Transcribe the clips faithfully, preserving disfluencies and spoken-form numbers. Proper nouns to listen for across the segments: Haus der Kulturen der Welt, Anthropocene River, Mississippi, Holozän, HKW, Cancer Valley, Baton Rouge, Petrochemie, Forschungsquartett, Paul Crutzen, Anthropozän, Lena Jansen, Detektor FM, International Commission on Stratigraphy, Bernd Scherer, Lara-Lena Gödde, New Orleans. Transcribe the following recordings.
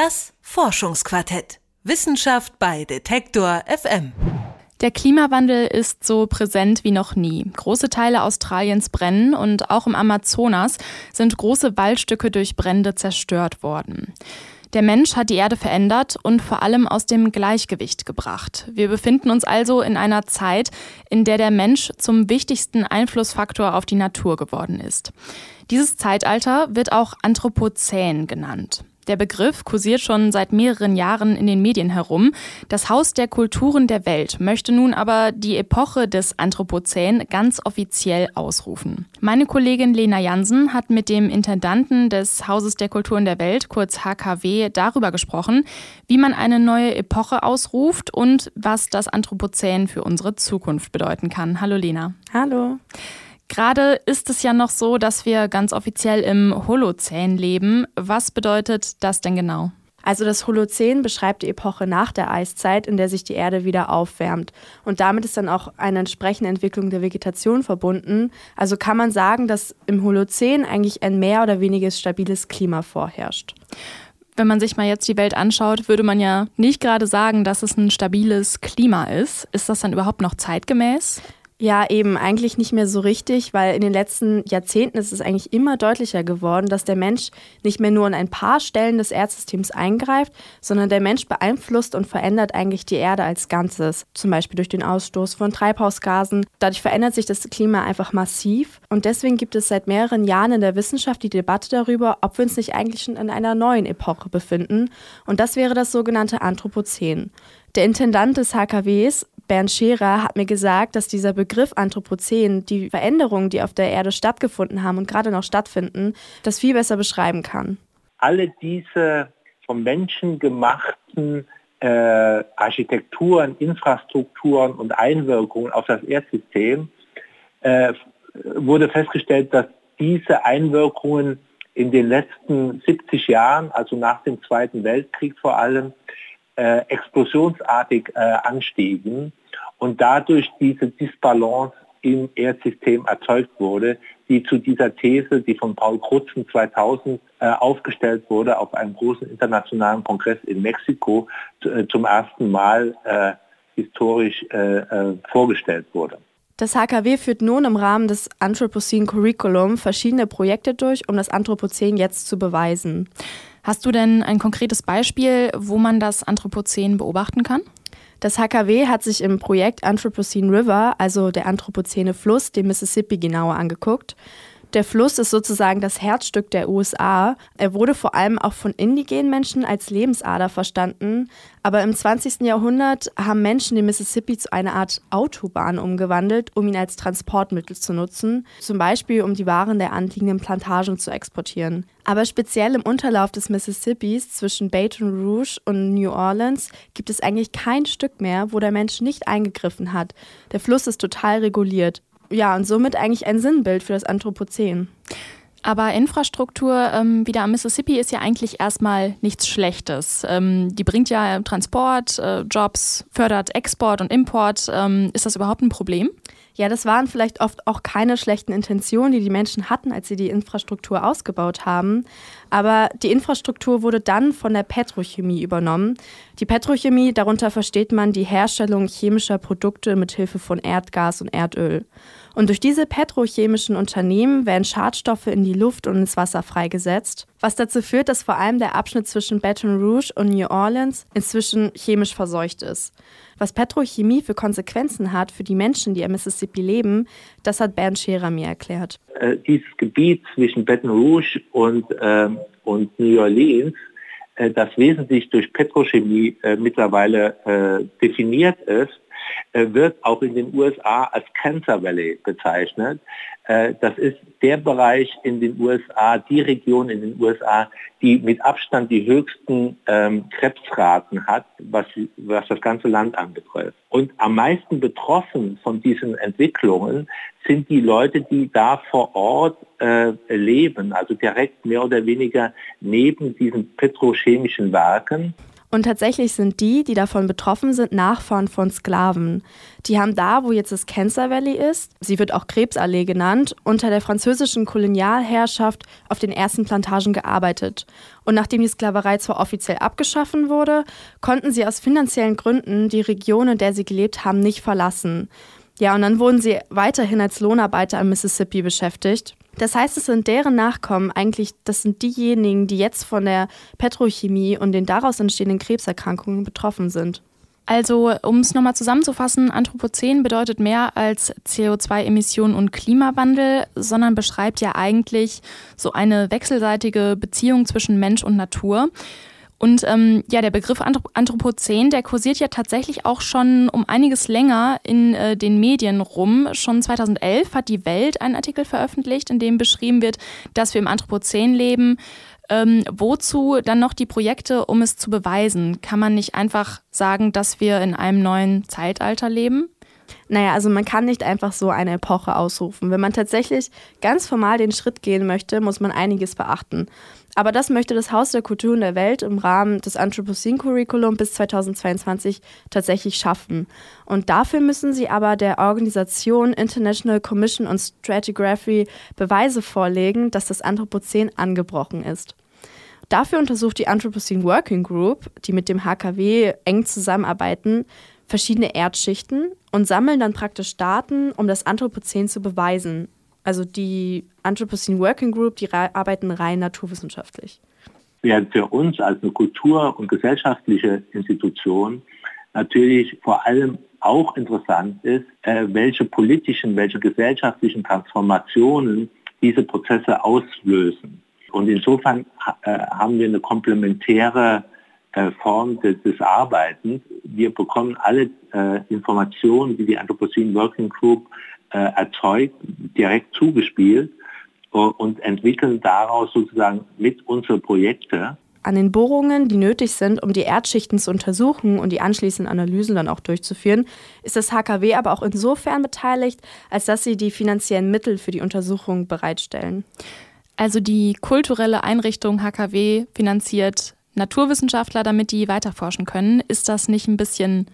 Das Forschungsquartett. Wissenschaft bei Detektor F M. Der Klimawandel ist so präsent wie noch nie. Große Teile Australiens brennen und auch im Amazonas sind große Waldstücke durch Brände zerstört worden. Der Mensch hat die Erde verändert und vor allem aus dem Gleichgewicht gebracht. Wir befinden uns also in einer Zeit, in der der Mensch zum wichtigsten Einflussfaktor auf die Natur geworden ist. Dieses Zeitalter wird auch Anthropozän genannt. Der Begriff kursiert schon seit mehreren Jahren in den Medien herum. Das Haus der Kulturen der Welt möchte nun aber die Epoche des Anthropozän ganz offiziell ausrufen. Meine Kollegin Lena Jansen hat mit dem Intendanten des Hauses der Kulturen der Welt, kurz H K W, darüber gesprochen, wie man eine neue Epoche ausruft und was das Anthropozän für unsere Zukunft bedeuten kann. Hallo Lena. Hallo. Gerade ist es ja noch so, dass wir ganz offiziell im Holozän leben. Was bedeutet das denn genau? Also das Holozän beschreibt die Epoche nach der Eiszeit, in der sich die Erde wieder aufwärmt. Und damit ist dann auch eine entsprechende Entwicklung der Vegetation verbunden. Also kann man sagen, dass im Holozän eigentlich ein mehr oder weniger stabiles Klima vorherrscht. Wenn man sich mal jetzt die Welt anschaut, würde man ja nicht gerade sagen, dass es ein stabiles Klima ist. Ist das dann überhaupt noch zeitgemäß? Ja, eben eigentlich nicht mehr so richtig, weil in den letzten Jahrzehnten ist es eigentlich immer deutlicher geworden, dass der Mensch nicht mehr nur an ein paar Stellen des Erdsystems eingreift, sondern der Mensch beeinflusst und verändert eigentlich die Erde als Ganzes, zum Beispiel durch den Ausstoß von Treibhausgasen. Dadurch verändert sich das Klima einfach massiv und deswegen gibt es seit mehreren Jahren in der Wissenschaft die Debatte darüber, ob wir uns nicht eigentlich schon in einer neuen Epoche befinden und das wäre das sogenannte Anthropozän. Der Intendant des H K Ws, Bernd Scherer, hat mir gesagt, dass dieser Begriff Anthropozän die Veränderungen, die auf der Erde stattgefunden haben und gerade noch stattfinden, das viel besser beschreiben kann. Alle diese vom Menschen gemachten äh, Architekturen, Infrastrukturen und Einwirkungen auf das Erdsystem äh, wurde festgestellt, dass diese Einwirkungen in den letzten siebzig Jahren, also nach dem Zweiten Weltkrieg vor allem, äh, explosionsartig äh, anstiegen. Und dadurch diese Disbalance im Erdsystem erzeugt wurde, die zu dieser These, die von Paul Crutzen zweitausend äh, aufgestellt wurde, auf einem großen internationalen Kongress in Mexiko äh, zum ersten Mal äh, historisch äh, äh, vorgestellt wurde. Das H K W führt nun im Rahmen des Anthropocene Curriculum verschiedene Projekte durch, um das Anthropozän jetzt zu beweisen. Hast du denn ein konkretes Beispiel, wo man das Anthropozän beobachten kann? Das H K W hat sich im Projekt Anthropocene River, also der anthropozäne Fluss, den Mississippi genauer angeguckt. Der Fluss ist sozusagen das Herzstück der U S A. Er wurde vor allem auch von indigenen Menschen als Lebensader verstanden. Aber im zwanzigsten Jahrhundert haben Menschen den Mississippi zu einer Art Autobahn umgewandelt, um ihn als Transportmittel zu nutzen. Zum Beispiel, um die Waren der anliegenden Plantagen zu exportieren. Aber speziell im Unterlauf des Mississippis zwischen Baton Rouge und New Orleans gibt es eigentlich kein Stück mehr, wo der Mensch nicht eingegriffen hat. Der Fluss ist total reguliert. Ja, und somit eigentlich ein Sinnbild für das Anthropozän. Aber Infrastruktur ähm, wieder am Mississippi ist ja eigentlich erstmal nichts Schlechtes. Ähm, die bringt ja Transport, äh, Jobs, fördert Export und Import. Ähm, ist das überhaupt ein Problem? Ja, das waren vielleicht oft auch keine schlechten Intentionen, die die Menschen hatten, als sie die Infrastruktur ausgebaut haben. Aber die Infrastruktur wurde dann von der Petrochemie übernommen. Die Petrochemie, darunter versteht man die Herstellung chemischer Produkte mithilfe von Erdgas und Erdöl. Und durch diese petrochemischen Unternehmen werden Schadstoffe in die Luft und ins Wasser freigesetzt, was dazu führt, dass vor allem der Abschnitt zwischen Baton Rouge und New Orleans inzwischen chemisch verseucht ist. Was Petrochemie für Konsequenzen hat für die Menschen, die am Mississippi leben, das hat Bernd Scherer mir erklärt. Äh, dieses Gebiet zwischen Baton Rouge und, ähm, und New Orleans, äh, das wesentlich durch Petrochemie äh, mittlerweile äh, definiert ist, äh, wird auch in den U S A als Cancer Valley bezeichnet. Äh, das ist der Bereich in den U S A, die Region in den U S A, die mit Abstand die höchsten ähm, Krebsraten hat, was, was das ganze Land anbetrifft. Und am meisten betroffen von diesen Entwicklungen sind die Leute, die da vor Ort äh, leben, also direkt mehr oder weniger neben diesen petrochemischen Werken. Und tatsächlich sind die, die davon betroffen sind, Nachfahren von Sklaven. Die haben da, wo jetzt das Cancer Valley ist, sie wird auch Krebsallee genannt, unter der französischen Kolonialherrschaft auf den ersten Plantagen gearbeitet. Und nachdem die Sklaverei zwar offiziell abgeschaffen wurde, konnten sie aus finanziellen Gründen die Region, in der sie gelebt haben, nicht verlassen. Ja, und dann wurden sie weiterhin als Lohnarbeiter am Mississippi beschäftigt. Das heißt, es sind deren Nachkommen eigentlich, das sind diejenigen, die jetzt von der Petrochemie und den daraus entstehenden Krebserkrankungen betroffen sind. Also, um es nochmal zusammenzufassen, Anthropozän bedeutet mehr als C O zwei Emissionen und Klimawandel, sondern beschreibt ja eigentlich so eine wechselseitige Beziehung zwischen Mensch und Natur. Und ähm, ja, der Begriff Anthropozän, der kursiert ja tatsächlich auch schon um einiges länger in äh, den Medien rum. Schon zweitausendelf hat die Welt einen Artikel veröffentlicht, in dem beschrieben wird, dass wir im Anthropozän leben. Ähm, wozu dann noch die Projekte, um es zu beweisen? Kann man nicht einfach sagen, dass wir in einem neuen Zeitalter leben? Naja, also man kann nicht einfach so eine Epoche ausrufen. Wenn man tatsächlich ganz formal den Schritt gehen möchte, muss man einiges beachten. Aber das möchte das Haus der Kulturen der Welt im Rahmen des Anthropocene Curriculum bis zweitausendzweiundzwanzig tatsächlich schaffen. Und dafür müssen sie aber der Organisation International Commission on Stratigraphy Beweise vorlegen, dass das Anthropozän angebrochen ist. Dafür untersucht die Anthropocene Working Group, die mit dem H K W eng zusammenarbeiten, verschiedene Erdschichten und sammeln dann praktisch Daten, um das Anthropozän zu beweisen. Also die Anthropocene Working Group, die arbeiten rein naturwissenschaftlich. Während für uns als eine kultur- und gesellschaftliche Institution natürlich vor allem auch interessant ist, welche politischen, welche gesellschaftlichen Transformationen diese Prozesse auslösen. Und insofern haben wir eine komplementäre Form des, des Arbeitens. Wir bekommen alle äh, Informationen, die die Anthropocene Working Group äh, erzeugt, direkt zugespielt uh, und entwickeln daraus sozusagen mit unsere Projekte. An den Bohrungen, die nötig sind, um die Erdschichten zu untersuchen und die anschließenden Analysen dann auch durchzuführen, ist das H K W aber auch insofern beteiligt, als dass sie die finanziellen Mittel für die Untersuchung bereitstellen. Also die kulturelle Einrichtung H K W finanziert Naturwissenschaftler, damit die weiterforschen können. Ist das nicht ein bisschen,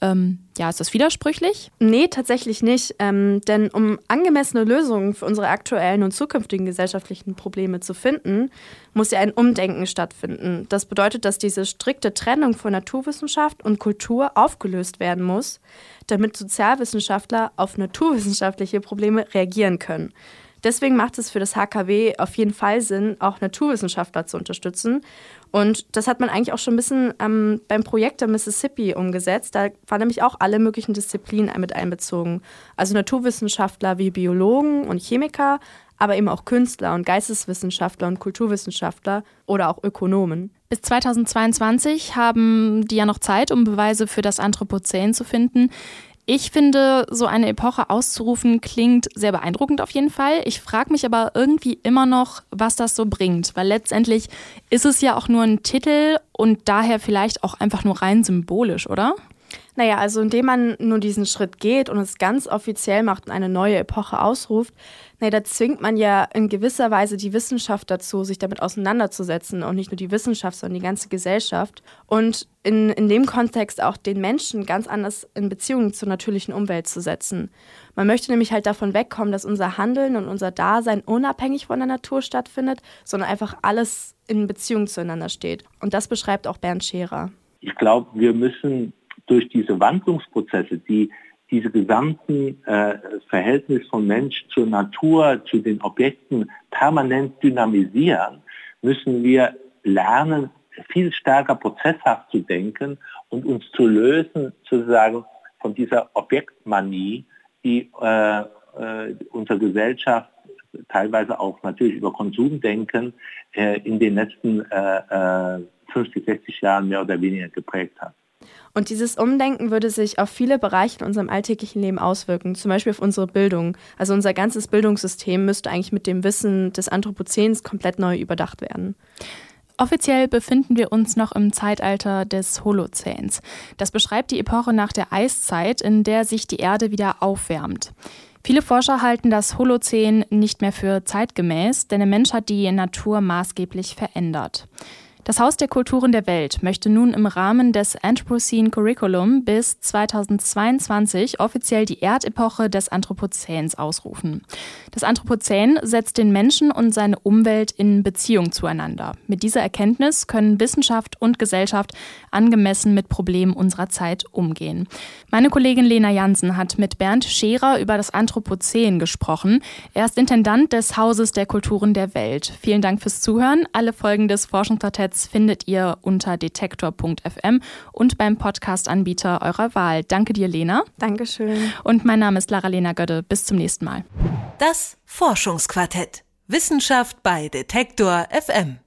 ähm, ja, ist das widersprüchlich? Nee, tatsächlich nicht. Ähm, denn um angemessene Lösungen für unsere aktuellen und zukünftigen gesellschaftlichen Probleme zu finden, muss ja ein Umdenken stattfinden. Das bedeutet, dass diese strikte Trennung von Naturwissenschaft und Kultur aufgelöst werden muss, damit Sozialwissenschaftler auf naturwissenschaftliche Probleme reagieren können. Deswegen macht es für das H K W auf jeden Fall Sinn, auch Naturwissenschaftler zu unterstützen. Und das hat man eigentlich auch schon ein bisschen ähm, beim Projekt der Mississippi umgesetzt. Da waren nämlich auch alle möglichen Disziplinen mit einbezogen. Also Naturwissenschaftler wie Biologen und Chemiker, aber eben auch Künstler und Geisteswissenschaftler und Kulturwissenschaftler oder auch Ökonomen. Bis zweitausendzweiundzwanzig haben die ja noch Zeit, um Beweise für das Anthropozän zu finden. Ich finde, so eine Epoche auszurufen klingt sehr beeindruckend auf jeden Fall. Ich frage mich aber irgendwie immer noch, was das so bringt, weil letztendlich ist es ja auch nur ein Titel und daher vielleicht auch einfach nur rein symbolisch, oder? Naja, also indem man nur diesen Schritt geht und es ganz offiziell macht und eine neue Epoche ausruft, naja, da zwingt man ja in gewisser Weise die Wissenschaft dazu, sich damit auseinanderzusetzen und nicht nur die Wissenschaft, sondern die ganze Gesellschaft und in, in dem Kontext auch den Menschen ganz anders in Beziehung zur natürlichen Umwelt zu setzen. Man möchte nämlich halt davon wegkommen, dass unser Handeln und unser Dasein unabhängig von der Natur stattfindet, sondern einfach alles in Beziehung zueinander steht. Und das beschreibt auch Bernd Scherer. Ich glaube, wir müssen durch diese Wandlungsprozesse, die diese gesamten äh, Verhältnis von Mensch zur Natur, zu den Objekten permanent dynamisieren, müssen wir lernen, viel stärker prozesshaft zu denken und uns zu lösen, sozusagen von dieser Objektmanie, die äh, äh, unsere Gesellschaft teilweise auch natürlich über Konsumdenken äh, in den letzten äh, äh, fünfzig, sechzig Jahren mehr oder weniger geprägt hat. Und dieses Umdenken würde sich auf viele Bereiche in unserem alltäglichen Leben auswirken, zum Beispiel auf unsere Bildung. Also unser ganzes Bildungssystem müsste eigentlich mit dem Wissen des Anthropozäns komplett neu überdacht werden. Offiziell befinden wir uns noch im Zeitalter des Holozäns. Das beschreibt die Epoche nach der Eiszeit, in der sich die Erde wieder aufwärmt. Viele Forscher halten das Holozän nicht mehr für zeitgemäß, denn der Mensch hat die Natur maßgeblich verändert. Das Haus der Kulturen der Welt möchte nun im Rahmen des Anthropocene Curriculum bis zweitausendzweiundzwanzig offiziell die Erdepoche des Anthropozäns ausrufen. Das Anthropozän setzt den Menschen und seine Umwelt in Beziehung zueinander. Mit dieser Erkenntnis können Wissenschaft und Gesellschaft angemessen mit Problemen unserer Zeit umgehen. Meine Kollegin Lena Jansen hat mit Bernd Scherer über das Anthropozän gesprochen. Er ist Intendant des Hauses der Kulturen der Welt. Vielen Dank fürs Zuhören. Alle Folgen des Forschungsquartetts findet ihr unter detektor punkt f m und beim Podcast-Anbieter eurer Wahl. Danke dir, Lena. Dankeschön. Und mein Name ist Lara-Lena Gödde. Bis zum nächsten Mal. Das Forschungsquartett. Wissenschaft bei Detektor F M.